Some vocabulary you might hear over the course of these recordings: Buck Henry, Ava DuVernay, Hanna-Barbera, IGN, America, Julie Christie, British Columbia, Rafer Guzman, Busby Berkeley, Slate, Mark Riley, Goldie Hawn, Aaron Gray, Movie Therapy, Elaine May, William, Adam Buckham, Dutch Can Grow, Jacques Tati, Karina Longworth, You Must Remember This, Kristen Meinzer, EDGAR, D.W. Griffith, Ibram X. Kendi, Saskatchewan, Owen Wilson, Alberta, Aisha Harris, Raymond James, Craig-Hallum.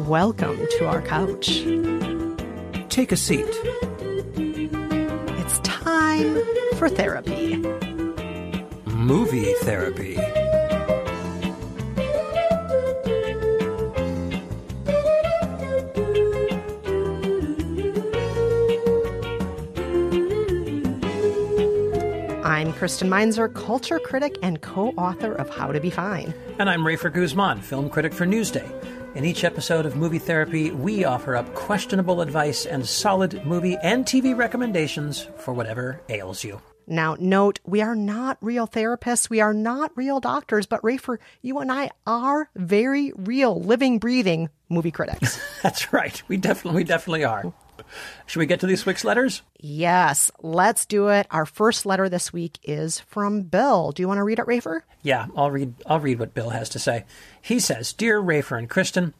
Welcome to our couch. Take a seat. It's time for therapy. Movie therapy. I'm Kristen Meinzer, culture critic and co-author of How to Be Fine. And I'm Rafer Guzman, film critic for Newsday. In each episode of Movie Therapy, we offer up questionable advice and solid movie and TV recommendations for whatever ails you. Now, note, we are not real therapists. We are not real doctors. But Rafer, you and I are very real, living, breathing movie critics. That's right. We definitely are. Should we get to these week's letters? Yes, let's do it. Our first letter this week is from Bill. Do you want to read it, Rafer? Yeah, I'll read what Bill has to say. He says, "Dear Rafer and Kristen,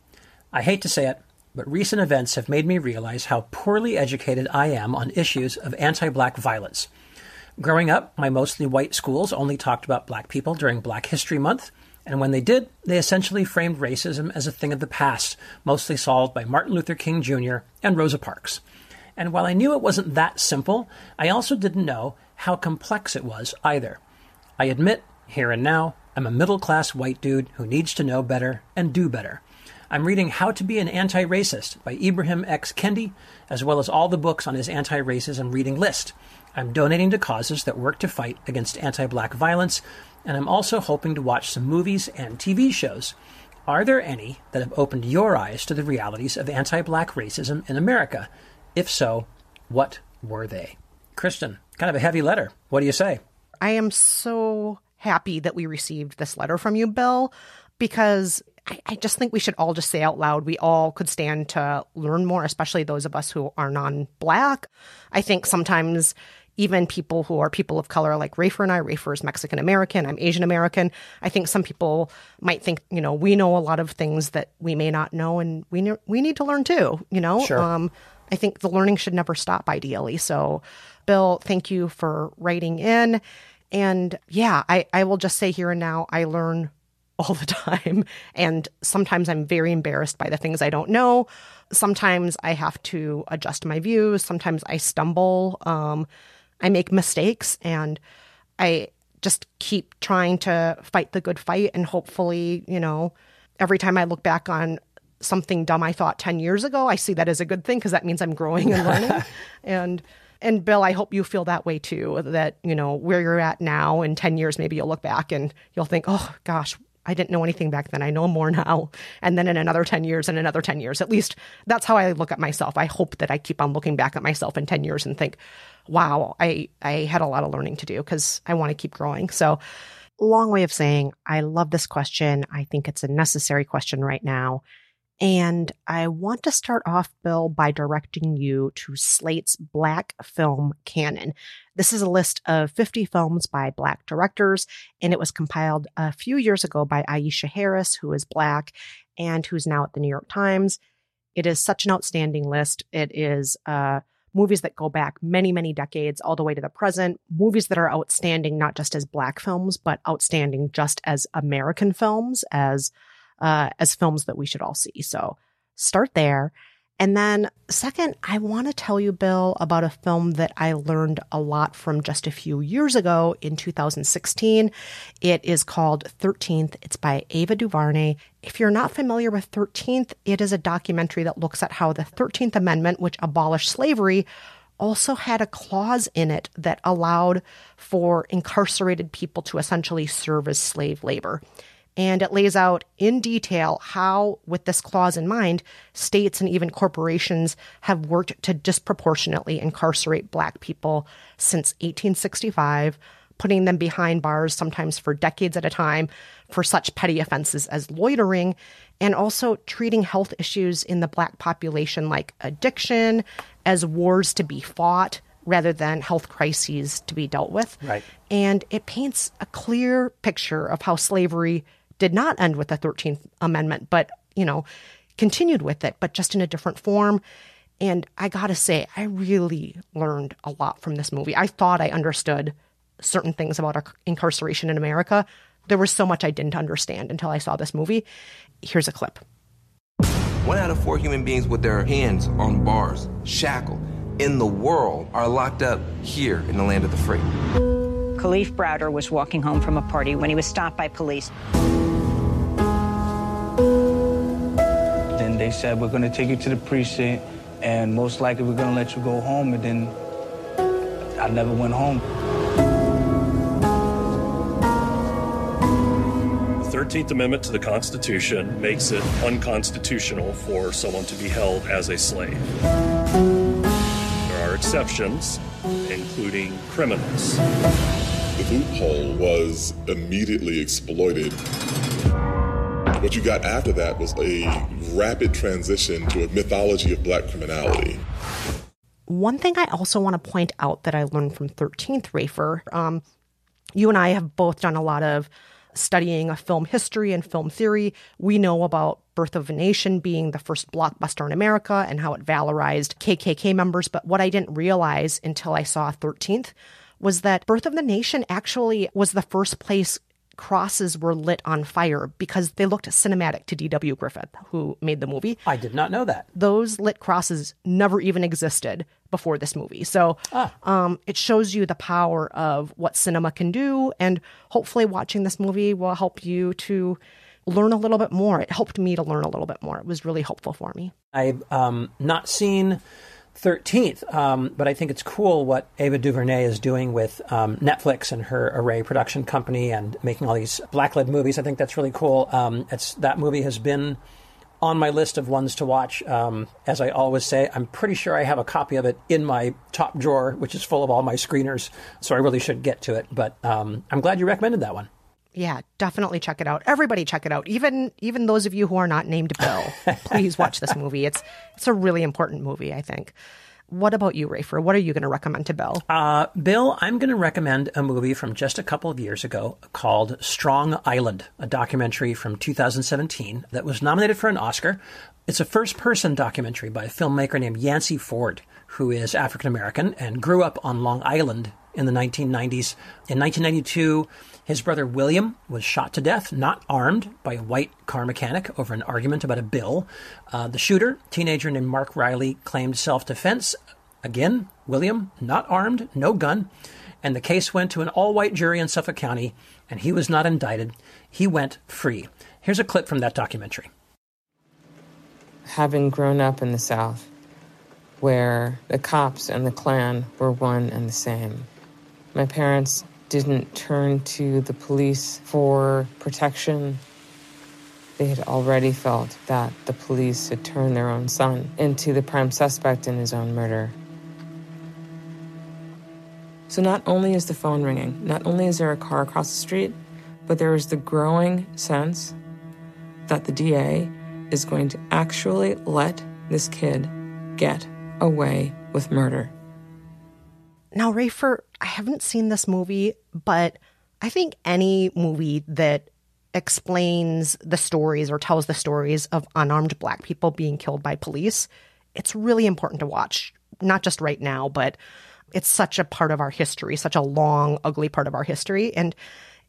I hate to say it, but recent events have made me realize how poorly educated I am on issues of anti-black violence. Growing up, my mostly white schools only talked about black people during Black History Month, and when they did, they essentially framed racism as a thing of the past, mostly solved by Martin Luther King Jr. and Rosa Parks. And while I knew it wasn't that simple, I also didn't know how complex it was either. I admit, here and now, I'm a middle-class white dude who needs to know better and do better. I'm reading How to Be an Anti-Racist by Ibram X. Kendi, as well as all the books on his anti-racism reading list. I'm donating to causes that work to fight against anti-black violence, and I'm also hoping to watch some movies and TV shows. Are there any that have opened your eyes to the realities of anti-black racism in America? If so, what were they?" Kristen, kind of a heavy letter. What do you say? I am so happy that we received this letter from you, Bill, because I just think we should all just say out loud, we all could stand to learn more, especially those of us who are non-black. I think sometimes even people who are people of color like Rafer and I, Rafer is Mexican-American, I'm Asian-American. I think some people might think, you know, we know a lot of things that we may not know, and we need to learn too, you know? Sure. I think the learning should never stop ideally. So, Bill, thank you for writing in. And yeah, I will just say here and now, I learn all the time. And sometimes I'm very embarrassed by the things I don't know. Sometimes I have to adjust my views. Sometimes I stumble. I make mistakes, and I just keep trying to fight the good fight. And hopefully, you know, every time I look back on something dumb I thought 10 years ago, I see that as a good thing, because that means I'm growing and learning. And Bill, I hope you feel that way too, that, you know, where you're at now in 10 years, maybe you'll look back and you'll think, oh gosh, I didn't know anything back then. I know more now. And then in another 10 years and another 10 years, at least that's how I look at myself. I hope that I keep on looking back at myself in 10 years and think, wow, I had a lot of learning to do, because I want to keep growing. So long way of saying, I love this question. I think it's a necessary question right now. And I want to start off, Bill, by directing you to Slate's Black Film Canon. This is a list of 50 films by Black directors, and it was compiled a few years ago by Aisha Harris, who is Black and who's now at the New York Times. It is such an outstanding list. It is movies that go back many, many decades, all the way to the present. Movies that are outstanding, not just as Black films, but outstanding just as American films, as films that we should all see. So start there. And then second, I want to tell you, Bill, about a film that I learned a lot from just a few years ago in 2016. It is called 13th. It's by Ava DuVernay. If you're not familiar with 13th, it is a documentary that looks at how the 13th Amendment, which abolished slavery, also had a clause in it that allowed for incarcerated people to essentially serve as slave labor. And it lays out in detail how, with this clause in mind, states and even corporations have worked to disproportionately incarcerate Black people since 1865, putting them behind bars sometimes for decades at a time for such petty offenses as loitering, and also treating health issues in the Black population like addiction as wars to be fought rather than health crises to be dealt with. Right. And it paints a clear picture of how slavery did not end with the 13th Amendment, but, you know, continued with it, but just in a different form. And I gotta say, I really learned a lot from this movie. I thought I understood certain things about incarceration in America. There was so much I didn't understand until I saw this movie. Here's a clip. 1 out of 4 human beings with their hands on bars, shackled, in the world are locked up here in the land of the free. Kalief Browder was walking home from a party when he was stopped by police. Then they said, we're going to take you to the precinct, and most likely we're going to let you go home. And then I never went home. The 13th Amendment to the Constitution makes it unconstitutional for someone to be held as a slave. Exceptions, including criminals. The loophole was immediately exploited. What you got after that was a rapid transition to a mythology of Black criminality. One thing I also want to point out that I learned from 13th, Rafer, you and I have both done a lot of studying of film history and film theory. We know about Birth of a Nation being the first blockbuster in America and how it valorized KKK members. But what I didn't realize until I saw 13th was that Birth of the Nation actually was the first place crosses were lit on fire because they looked cinematic to D.W. Griffith, who made the movie. I did not know that. Those lit crosses never even existed before this movie. So it shows you the power of what cinema can do. And hopefully watching this movie will help you to learn a little bit more. It helped me to learn a little bit more. It was really helpful for me. I've not seen 13th, but I think it's cool what Ava DuVernay is doing with Netflix and her Array production company and making all these Black-led movies. I think that's really cool. That movie has been on my list of ones to watch. As I always say, I'm pretty sure I have a copy of it in my top drawer, which is full of all my screeners, so I really should get to it. But I'm glad you recommended that one. Yeah, definitely check it out. Everybody check it out. Even those of you who are not named Bill, please watch this movie. It's a really important movie, I think. What about you, Rafer? What are you going to recommend to Bill? Bill, I'm going to recommend a movie from just a couple of years ago called Strong Island, a documentary from 2017 that was nominated for an Oscar. It's a first-person documentary by a filmmaker named Yancey Ford, who is African-American and grew up on Long Island in the 1990s. In 1992, his brother William was shot to death, not armed, by a white car mechanic over an argument about a bill. The shooter, teenager named Mark Riley, claimed self-defense. Again, William, not armed, no gun. And the case went to an all-white jury in Suffolk County, and he was not indicted. He went free. Here's a clip from that documentary. Having grown up in the South, where the cops and the Klan were one and the same, my parents didn't turn to the police for protection. They had already felt that the police had turned their own son into the prime suspect in his own murder. So not only is the phone ringing, not only is there a car across the street, but there is the growing sense that the DA is going to actually let this kid get away with murder. Now, Rafer, I haven't seen this movie, but I think any movie that explains the stories or tells the stories of unarmed Black people being killed by police, it's really important to watch, not just right now, but it's such a part of our history, such a long, ugly part of our history. And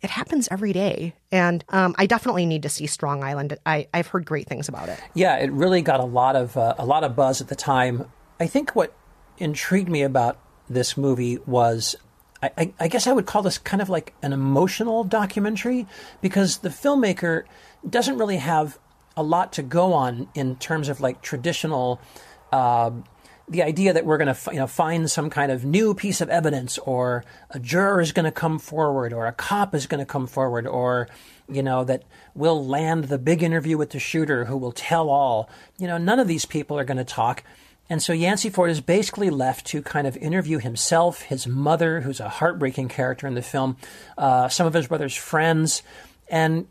it happens every day. And I definitely need to see Strong Island. I've heard great things about it. Yeah, it really got a lot of buzz at the time. I think what intrigued me about this movie was, I guess I would call this kind of like an emotional documentary, because the filmmaker doesn't really have a lot to go on in terms of like traditional, the idea that we're going to find some kind of new piece of evidence, or a juror is going to come forward, or a cop is going to come forward, or, that we'll land the big interview with the shooter who will tell all. None of these people are going to talk. And so Yancey Ford is basically left to kind of interview himself, his mother, who's a heartbreaking character in the film, some of his brother's friends. And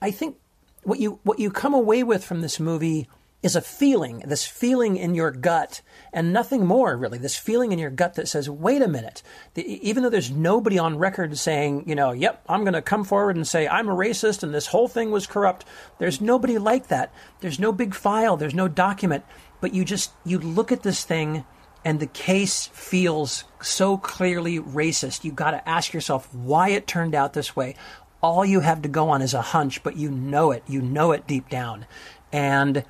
I think what you come away with from this movie is a feeling, this feeling in your gut, and nothing more, really. This feeling in your gut that says, wait a minute, even though there's nobody on record saying, yep, I'm going to come forward and say I'm a racist and this whole thing was corrupt. There's nobody like that. There's no big file. There's no document. But you look at this thing and the case feels so clearly racist. You got to ask yourself why it turned out this way. All you have to go on is a hunch, but you know it deep down. And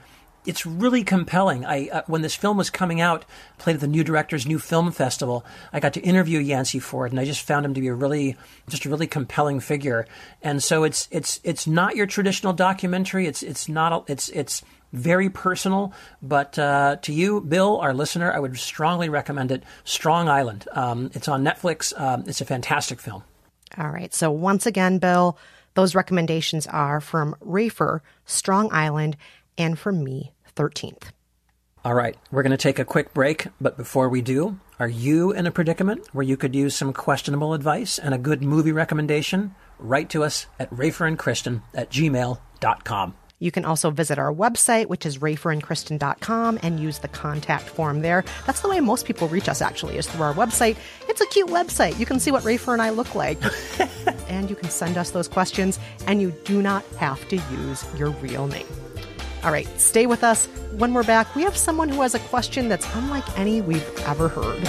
it's really compelling. When this film was coming out, played at the New Directors New Film Festival, I got to interview Yancey Ford, and I just found him to be a really compelling figure. And so it's not your traditional documentary. It's very personal. But to you, Bill, our listener, I would strongly recommend it. Strong Island. It's on Netflix. It's a fantastic film. All right. So once again, Bill, those recommendations are from Rafer, Strong Island, and from me, 13th. All right. We're going to take a quick break. But before we do, are you in a predicament where you could use some questionable advice and a good movie recommendation? Write to us at raferandkristen@gmail.com. You can also visit our website, which is raferandkristen.com, and use the contact form there. That's the way most people reach us, actually, is through our website. It's a cute website. You can see what Rafer and I look like. And you can send us those questions, and you do not have to use your real name. All right, stay with us. When we're back, we have someone who has a question that's unlike any we've ever heard.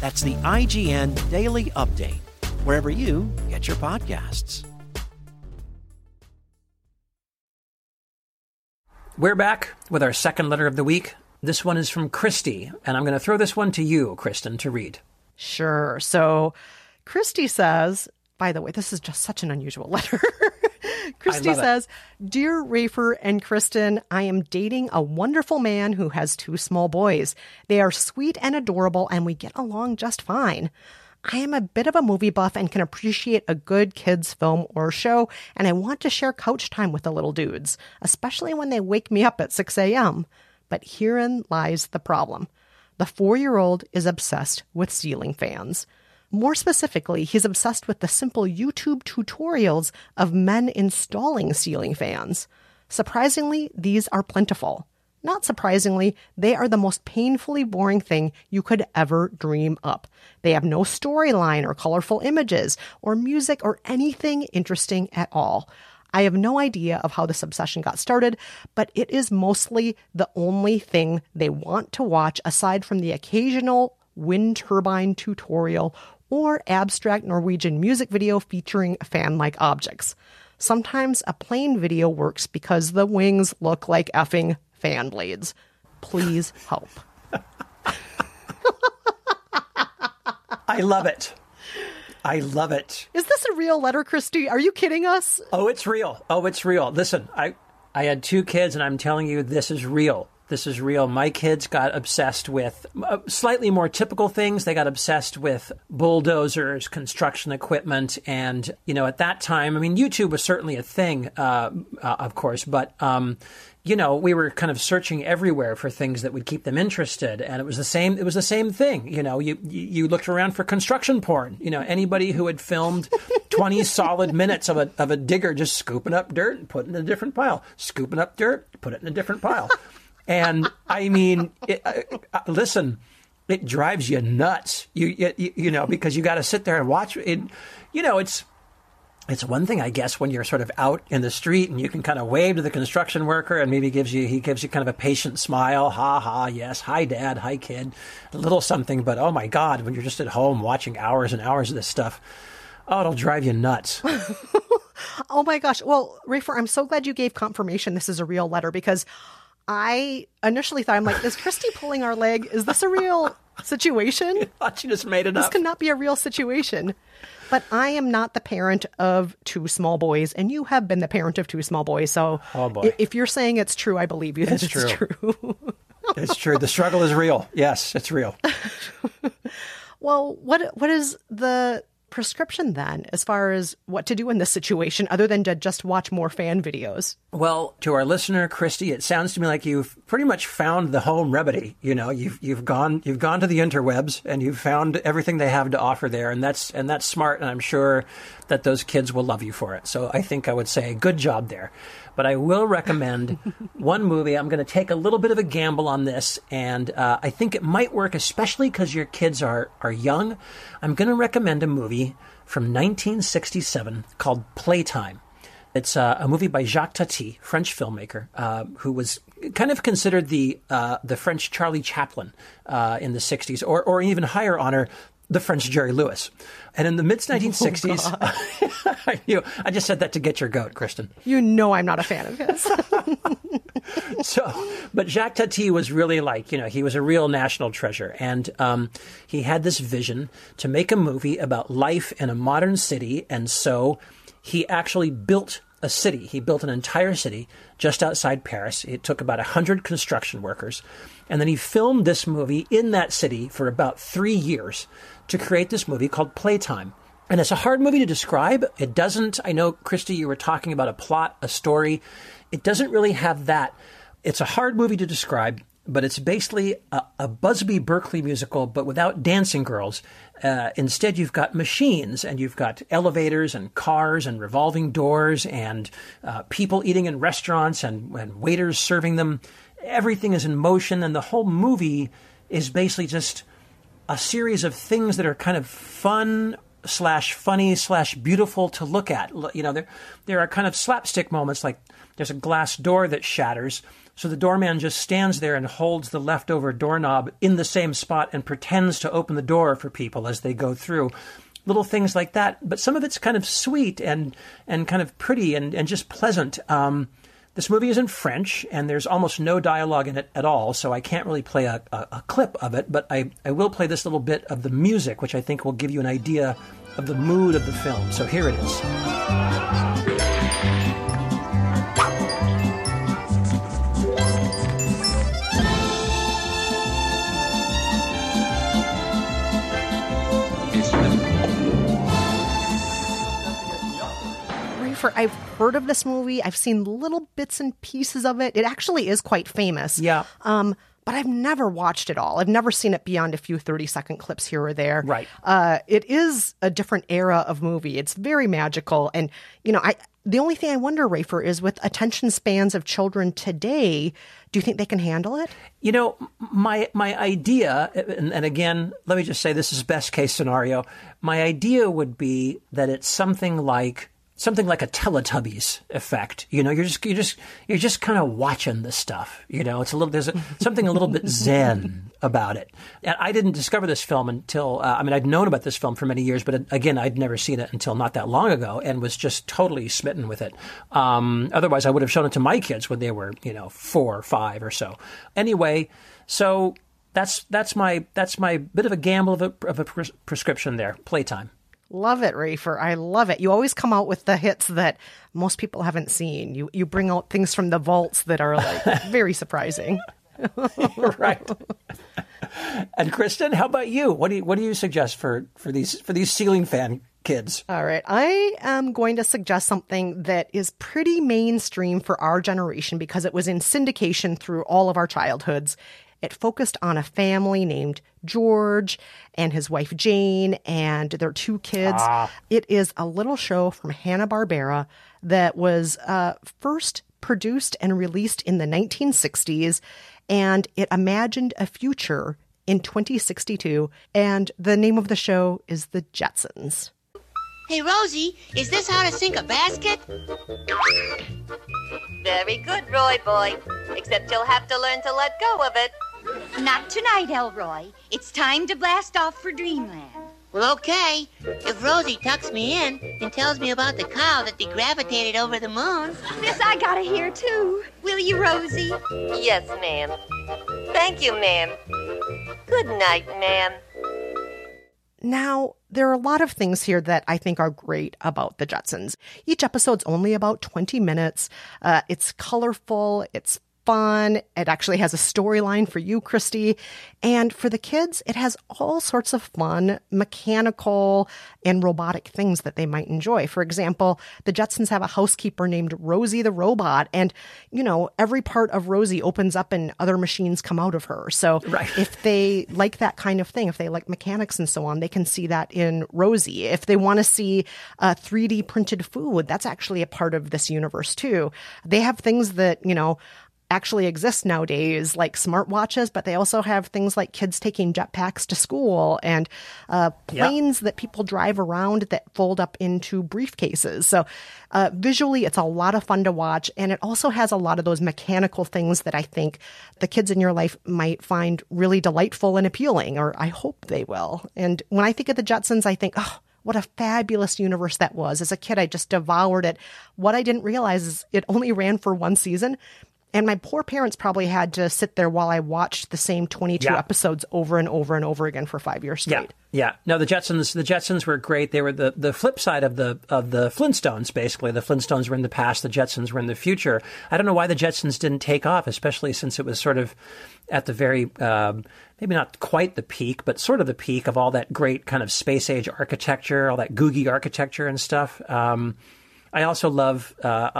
That's the IGN Daily Update, wherever you get your podcasts. We're back with our second letter of the week. This one is from Christy, and I'm going to throw this one to you, Kristen, to read. Sure. So Christy says, by the way, this is just such an unusual letter. Christy says, Dear Rafer and Kristen, I am dating a wonderful man who has two small boys. They are sweet and adorable, and we get along just fine. I am a bit of a movie buff and can appreciate a good kids film or show, and I want to share couch time with the little dudes, especially when they wake me up at 6 a.m. But herein lies the problem. The 4-year-old is obsessed with ceiling fans. More specifically, he's obsessed with the simple YouTube tutorials of men installing ceiling fans. Surprisingly, these are plentiful. Not surprisingly, they are the most painfully boring thing you could ever dream up. They have no storyline or colorful images or music or anything interesting at all. I have no idea of how this obsession got started, but it is mostly the only thing they want to watch aside from the occasional wind turbine tutorial or abstract Norwegian music video featuring fan-like objects. Sometimes a plain video works because the wings look like effing fan blades. Please help. I love it. I love it. Is this a real letter, Christy? Are you kidding us? Oh, it's real. Oh, it's real. Listen, I had two kids, and I'm telling you, this is real. This is real. My kids got obsessed with slightly more typical things. They got obsessed with bulldozers, construction equipment. And, you know, at that time, I mean, YouTube was certainly a thing, of course. But, you know, we were kind of searching everywhere for things that would keep them interested. And it was the same thing. You know, you looked around for construction porn. You know, anybody who had filmed 20 solid minutes of a digger just scooping up dirt and putting it in a different pile. Scooping up dirt, put it in a different pile. And I mean, listen, it drives you nuts, you know, because you got to sit there and watch it. You know, it's one thing, I guess, when you're sort of out in the street and you can kind of wave to the construction worker and maybe he gives you kind of a patient smile. Ha ha. Yes. Hi, Dad. Hi, kid. A little something. But oh, my God, when you're just at home watching hours and hours of this stuff. Oh, it'll drive you nuts. Oh, my gosh. Well, Rafer, I'm so glad you gave confirmation this is a real letter, because I initially thought, I'm like, is Christy pulling our leg? Is this a real situation? I thought you just made it up. This could not be a real situation. But I am not the parent of two small boys, and you have been the parent of two small boys. So if you're saying it's true, I believe you that it's true. It's true. The struggle is real. Yes, it's real. Well, what is the prescription then as far as what to do in this situation other than to just watch more fan videos? Well, to our listener, Christy, it sounds to me like you've pretty much found the home remedy. You know, you've gone to the interwebs and you've found everything they have to offer there, and that's smart, and I'm sure that those kids will love you for it. So I think I would say good job there. But I will recommend one movie. I'm going to take a little bit of a gamble on this, and I think it might work, especially because your kids are young. I'm going to recommend a movie from 1967 called Playtime. It's a movie by Jacques Tati, French filmmaker, who was kind of considered the French Charlie Chaplin in the 60s, or even higher honor, the French Jerry Lewis. And in the mid-1960s, I just said that to get your goat, Kristen. You know I'm not a fan of his. But Jacques Tati was really like, you know, he was a real national treasure. And he had this vision to make a movie about life in a modern city. And so he actually built a city. He built an entire city just outside Paris. It took about 100 construction workers. And then he filmed this movie in that city for about 3 years to create this movie called Playtime. And it's a hard movie to describe. It doesn't, I know, Christy, you were talking about a plot, a story. It doesn't really have that. It's a hard movie to describe, but it's basically a Busby Berkeley musical, but without dancing girls. Instead, you've got machines, and you've got elevators and cars and revolving doors and people eating in restaurants and waiters serving them. Everything is in motion, and the whole movie is basically just a series of things that are kind of fun/funny/ beautiful to look at. You know, there are kind of slapstick moments, like there's a glass door that shatters. So the doorman just stands there and holds the leftover doorknob in the same spot and pretends to open the door for people as they go through. Little things like that. But some of it's kind of sweet and kind of pretty and just pleasant. This movie is in French, and there's almost no dialogue in it at all, so I can't really play a clip of it. But I will play this little bit of the music, which I think will give you an idea of the mood of the film. So here it is. I've heard of this movie. I've seen little bits and pieces of it. It actually is quite famous. Yeah. but I've never watched it all. I've never seen it beyond a few 30-second clips here or there. Right. It is a different era of movie. It's very magical. And, you know, the only thing I wonder, Rafer, is with attention spans of children today, do you think they can handle it? You know, my idea, and again, let me just say this is best case scenario. My idea would be that it's something like a Teletubbies effect. You know, you're just kind of watching this stuff. You know, there's something a little bit zen about it. And I didn't discover this film until, I'd known about this film for many years, but again, I'd never seen it until not that long ago and was just totally smitten with it. Otherwise I would have shown it to my kids when they were, you know, 4 or 5 or so. Anyway, so that's my bit of a gamble of a prescription there. Playtime. Love it, Rafer. I love it. You always come out with the hits that most people haven't seen. You bring out things from the vaults that are like very surprising. Right. And Kristen, how about you? What do you suggest for these ceiling fan kids? All right. I am going to suggest something that is pretty mainstream for our generation because it was in syndication through all of our childhoods. It focused on a family named George and his wife Jane and their 2 kids. It is a little show from Hanna-Barbera that was first produced and released in the 1960s, and it imagined a future in 2062, and the name of the show is The Jetsons. Hey, Rosie, is this how to sink a basket? Very good, Roy boy, except you'll have to learn to let go of it. Not tonight, Elroy. It's time to blast off for dreamland. Well, okay. If Rosie tucks me in and tells me about the cow that gravitated over the moon. This I gotta hear, too. Will you, Rosie? Yes, ma'am. Thank you, ma'am. Good night, ma'am. Now, there are a lot of things here that I think are great about The Jetsons. Each episode's only about 20 minutes. It's colorful. It's fun. It actually has a storyline for you, Christy. And for the kids, it has all sorts of fun, mechanical and robotic things that they might enjoy. For example, the Jetsons have a housekeeper named Rosie the Robot. And, you know, every part of Rosie opens up and other machines come out of her. So right. If they like that kind of thing, if they like mechanics and so on, they can see that in Rosie. If they want to see 3D printed food, that's actually a part of this universe, too. They have things that, you know, actually exist nowadays, like smartwatches, but they also have things like kids taking jetpacks to school and planes that people drive around that fold up into briefcases. So visually, it's a lot of fun to watch. And it also has a lot of those mechanical things that I think the kids in your life might find really delightful and appealing, or I hope they will. And when I think of the Jetsons, I think, oh, what a fabulous universe that was. As a kid, I just devoured it. What I didn't realize is it only ran for 1 season. And my poor parents probably had to sit there while I watched the same 22 episodes over and over and over again for 5 years straight. Yeah. No, the Jetsons were great. They were the flip side of the Flintstones, basically. The Flintstones were in the past. The Jetsons were in the future. I don't know why the Jetsons didn't take off, especially since it was sort of at the very, maybe not quite the peak, but sort of the peak of all that great kind of space age architecture, all that Googie architecture and stuff. I also love,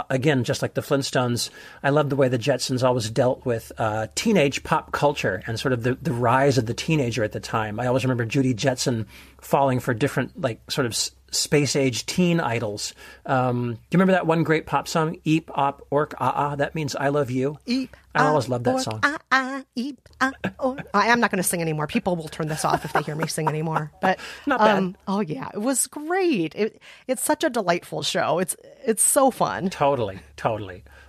again, just like the Flintstones, I love the way the Jetsons always dealt with teenage pop culture and sort of the rise of the teenager at the time. I always remember Judy Jetson falling for different, like, sort of space-age teen idols. Do you remember that one great pop song, Eep, Op, Ork, Ah-Ah? That means I love you. Eep, I always loved that song. Ah-ah, eep, ah, ork. I'm not going to sing anymore. People will turn this off if they hear me sing anymore. But not bad. Oh, yeah. It was great. It's such a delightful show. It's so fun. Totally.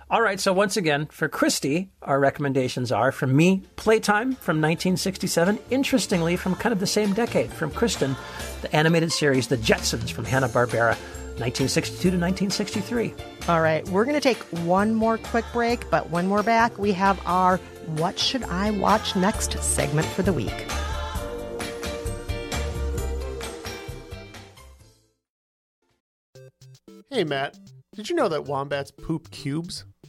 All right. So once again, for Christy, our recommendations are, from me, Playtime from 1967. Interestingly, from kind of the same decade. From Kristen, the animated series The Jetsons from Hanna-Barbera, 1962 to 1963. All right. We're going to take one more quick break, but when we're back, we have our What Should I Watch Next segment for the week. Hey, Matt. Did you know that wombats poop cubes?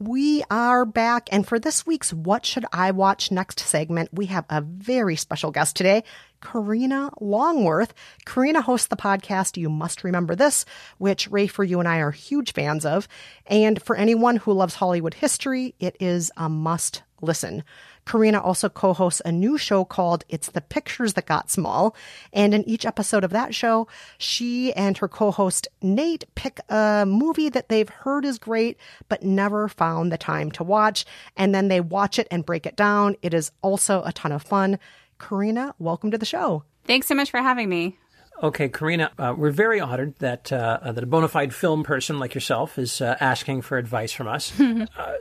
We are back, and for this week's What Should I Watch Next segment, we have a very special guest today, Karina Longworth. Karina hosts the podcast You Must Remember This, which, Rafer, you and I are huge fans of. And for anyone who loves Hollywood history, it is a must listen. Karina also co-hosts a new show called It's the Pictures That Got Small. And in each episode of that show, she and her co-host Nate pick a movie that they've heard is great, but never found the time to watch. And then they watch it and break it down. It is also a ton of fun. Karina, welcome to the show. Thanks so much for having me. Okay, Karina, we're very honored that a bona fide film person like yourself is asking for advice from us.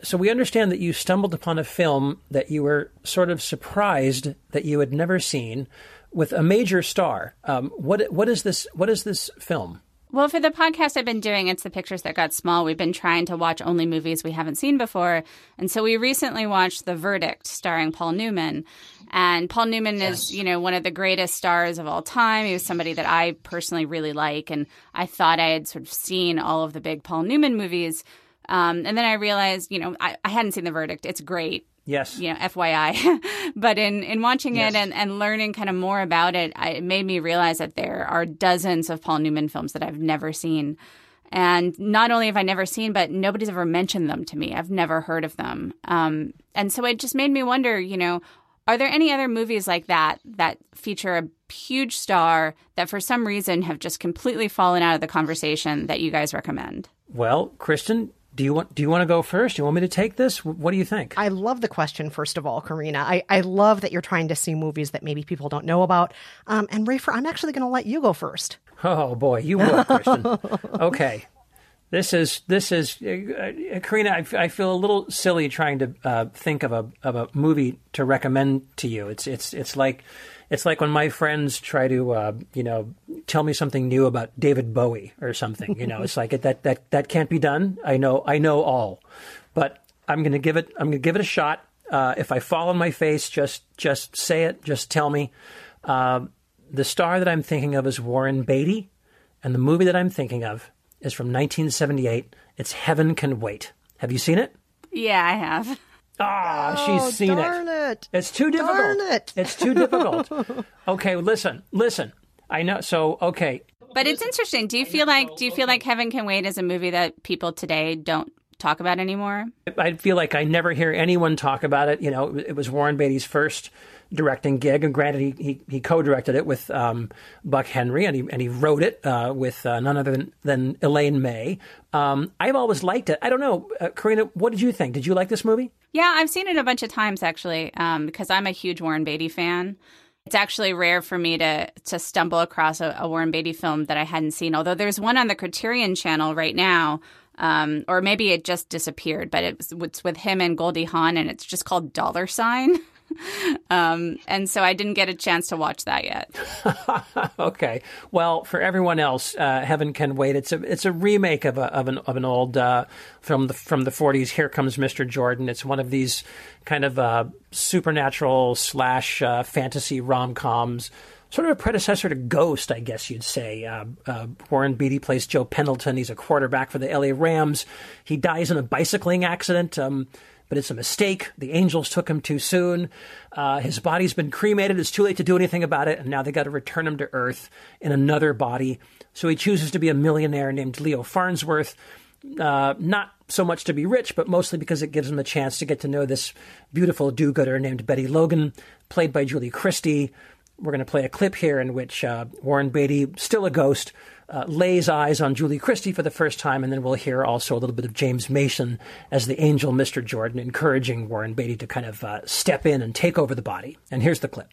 So we understand that you stumbled upon a film that you were sort of surprised that you had never seen, with a major star. What is this film? Well, for the podcast I've been doing, It's the Pictures That Got Small, we've been trying to watch only movies we haven't seen before. And so we recently watched The Verdict, starring Paul Newman. And Paul Newman is, one of the greatest stars of all time. He was somebody that I personally really like. And I thought I had sort of seen all of the big Paul Newman movies. And then I realized, I hadn't seen The Verdict. It's great. Yes. FYI. But in watching it and learning kind of more about it, it made me realize that there are dozens of Paul Newman films that I've never seen. And not only have I never seen, but nobody's ever mentioned them to me. I've never heard of them. And so it just made me wonder, are there any other movies like that feature a huge star that for some reason have just completely fallen out of the conversation that you guys recommend? Well, Kristen, do you want to go first? Do you want me to take this? What do you think? I love the question, first of all, Karina. I love that you're trying to see movies that maybe people don't know about. And Rafer, I'm actually going to let you go first. Oh, boy. You will, Kristen. Okay. This is Karina, I feel a little silly trying to think of a movie to recommend to you. It's like when my friends try to tell me something new about David Bowie or something. It's like that can't be done. I know all, but I'm going to give it a shot. If I fall on my face, just say it. Just tell me. The star that I'm thinking of is Warren Beatty, and the movie that I'm thinking of is from 1978. It's Heaven Can Wait. Have you seen it? Yeah, I have. She's seen darn it. It's too difficult. Darn it. It's too difficult. Okay, listen. I know. So, okay. But it's interesting. Do you feel like Heaven Can Wait is a movie that people today don't talk about anymore? I feel like I never hear anyone talk about it. It was Warren Beatty's first directing gig, and granted, he co-directed it with Buck Henry, and he wrote it with none other than Elaine May. I've always liked it. I don't know, Karina, what did you think? Did you like this movie? Yeah, I've seen it a bunch of times actually, because I'm a huge Warren Beatty fan. It's actually rare for me to stumble across a Warren Beatty film that I hadn't seen. Although there's one on the Criterion Channel right now. Or maybe it just disappeared, but it's with him and Goldie Hawn, and it's just called $. And so I didn't get a chance to watch that yet. Okay. Well, for everyone else, Heaven Can Wait. It's a remake of an old from the 40s. Here Comes Mr. Jordan. It's one of these kind of supernatural / fantasy rom-coms. Sort of a predecessor to Ghost, I guess you'd say. Warren Beatty plays Joe Pendleton. He's a quarterback for the LA Rams. He dies in a bicycling accident, but it's a mistake. The angels took him too soon. His body's been cremated. It's too late to do anything about it, and now they got to return him to Earth in another body. So he chooses to be a millionaire named Leo Farnsworth. Not so much to be rich, but mostly because it gives him a chance to get to know this beautiful do-gooder named Betty Logan, played by Julie Christie. We're going to play a clip here in which Warren Beatty, still a ghost, lays eyes on Julie Christie for the first time, and then we'll hear also a little bit of James Mason as the angel Mr. Jordan, encouraging Warren Beatty to kind of step in and take over the body. And here's the clip.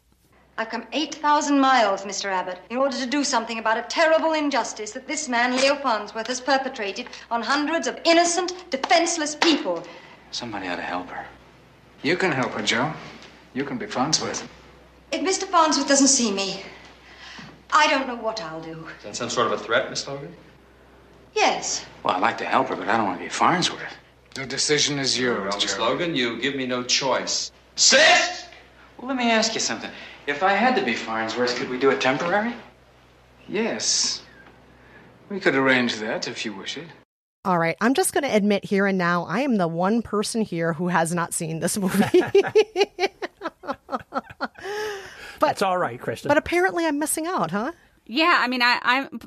I've come 8,000 miles, Mr. Abbott, in order to do something about a terrible injustice that this man, Leo Farnsworth, has perpetrated on hundreds of innocent, defenseless people. Somebody ought to help her. You can help her, Joe. You can be Farnsworth. If Mr. Farnsworth doesn't see me, I don't know what I'll do. Is that some sort of a threat, Miss Logan? Yes. Well, I'd like to help her, but I don't want to be Farnsworth. The decision is yours, well, Miss Logan, you give me no choice. Sis! Well, let me ask you something. If I had to be Farnsworth, could we do it temporary? Yes. We could arrange that if you wish it. All right, I'm just going to admit here and now, I am the one person here who has not seen this movie. But that's all right, Kristen. But apparently I'm missing out, huh? Yeah, I mean,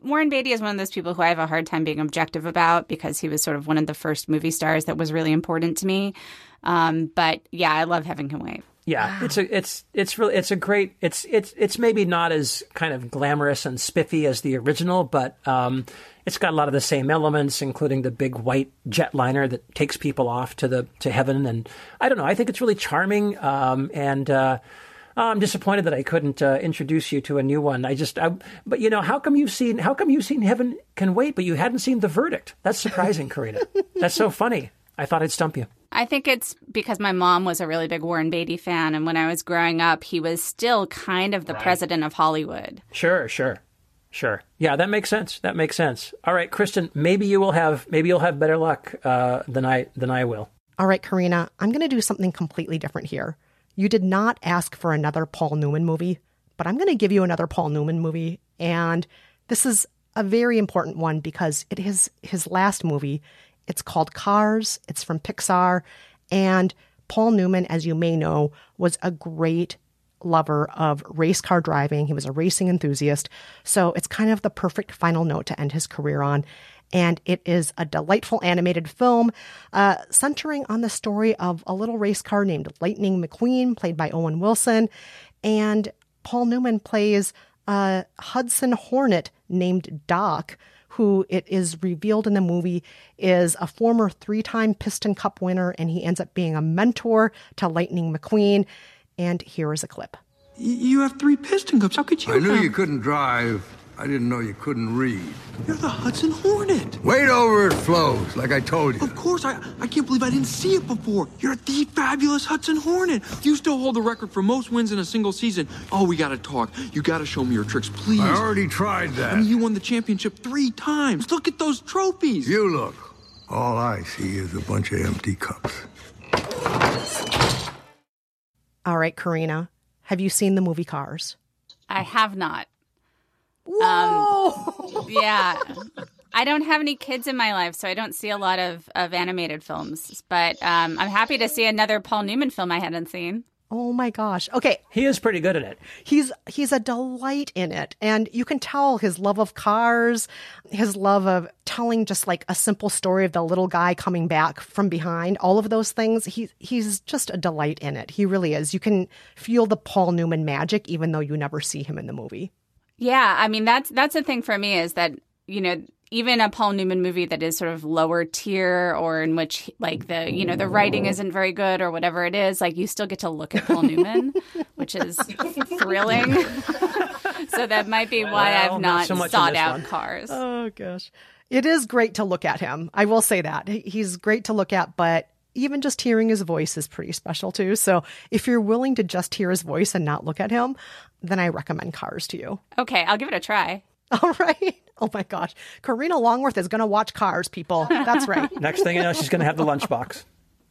Warren Beatty is one of those people who I have a hard time being objective about because he was sort of one of the first movie stars that was really important to me. But yeah, I love having him wave. Yeah, wow. It's maybe not as kind of glamorous and spiffy as the original, but it's got a lot of the same elements, including the big white jetliner that takes people off to heaven. And I don't know, I think it's really charming, and I'm disappointed that I couldn't introduce you to a new one. But you know, how come you've seen Heaven Can Wait, but you hadn't seen The Verdict? That's surprising, Karina. That's so funny. I thought I'd stump you. I think it's because my mom was a really big Warren Beatty fan. And when I was growing up, he was still kind of the president of Hollywood. Sure. Yeah, that makes sense. All right, Kristen, maybe you'll have better luck than I will. All right, Karina, I'm going to do something completely different here. You did not ask for another Paul Newman movie, but I'm going to give you another Paul Newman movie. And this is a very important one because it is his last movie. It's called Cars. It's from Pixar. And Paul Newman, as you may know, was a great lover of race car driving. He was a racing enthusiast. So it's kind of the perfect final note to end his career on. And it is a delightful animated film centering on the story of a little race car named Lightning McQueen, played by Owen Wilson. And Paul Newman plays a Hudson Hornet named Doc, who it is revealed in the movie is a former 3-time Piston Cup winner, and he ends up being a mentor to Lightning McQueen. And here is a clip. You have 3 Piston Cups. How could you? I knew you couldn't drive. I didn't know you couldn't read. You're the Hudson Hornet. Wait over it flows, like I told you. Of course. I can't believe I didn't see it before. You're the fabulous Hudson Hornet. You still hold the record for most wins in a single season. Oh, we got to talk. You got to show me your tricks, please. I already tried that. I mean, you won the championship 3 times. Look at those trophies. You look. All I see is a bunch of empty cups. All right, Karina, have you seen the movie Cars? I have not. Whoa! Yeah. I don't have any kids in my life, so I don't see a lot of animated films. But I'm happy to see another Paul Newman film I hadn't seen. Oh, my gosh. Okay. He is pretty good at it. He's a delight in it. And you can tell his love of cars, his love of telling just like a simple story of the little guy coming back from behind, all of those things. He's just a delight in it. He really is. You can feel the Paul Newman magic, even though you never see him in the movie. Yeah, I mean, that's the thing for me is that, you know, even a Paul Newman movie that is sort of lower tier or in which, like, the, you know, the writing isn't very good or whatever it is, like, you still get to look at Paul Newman, which is thrilling. So that might be why I've not sought out Cars. Oh, gosh. It is great to look at him. I will say that. He's great to look at, but even just hearing his voice is pretty special, too. So if you're willing to just hear his voice and not look at him, then I recommend Cars to you. Okay, I'll give it a try. All right. Oh, my gosh. Karina Longworth is going to watch Cars, people. That's right. Next thing you know, she's going to have the lunchbox.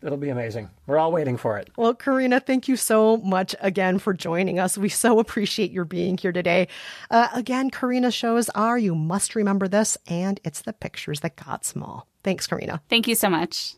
It'll be amazing. We're all waiting for it. Well, Karina, thank you so much again for joining us. We so appreciate your being here today. Again, Karina's shows are You Must Remember This and It's the Pictures That Got Small. Thanks, Karina. Thank you so much.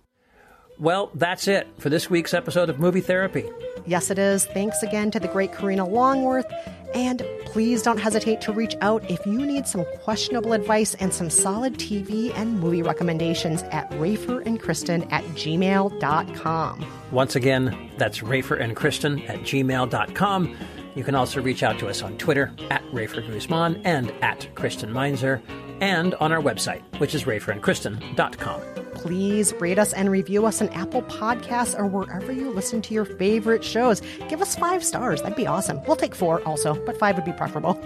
Well, that's it for this week's episode of Movie Therapy. Yes, it is. Thanks again to the great Karina Longworth. And please don't hesitate to reach out if you need some questionable advice and some solid TV and movie recommendations at raferandkristen@gmail.com. Once again, that's raferandkristen@gmail.com. You can also reach out to us on Twitter, @RaferGuzman and @KristenMeinzer, and on our website, which is raferandkristen.com. Please rate us and review us on Apple Podcasts or wherever you listen to your favorite shows. Give us 5 stars. That'd be awesome. We'll take 4 also, but 5 would be preferable.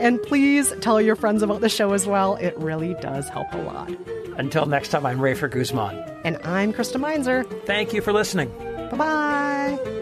And please tell your friends about the show as well. It really does help a lot. Until next time, I'm Rafer Guzman. And I'm Kristen Meinzer. Thank you for listening. Bye-bye.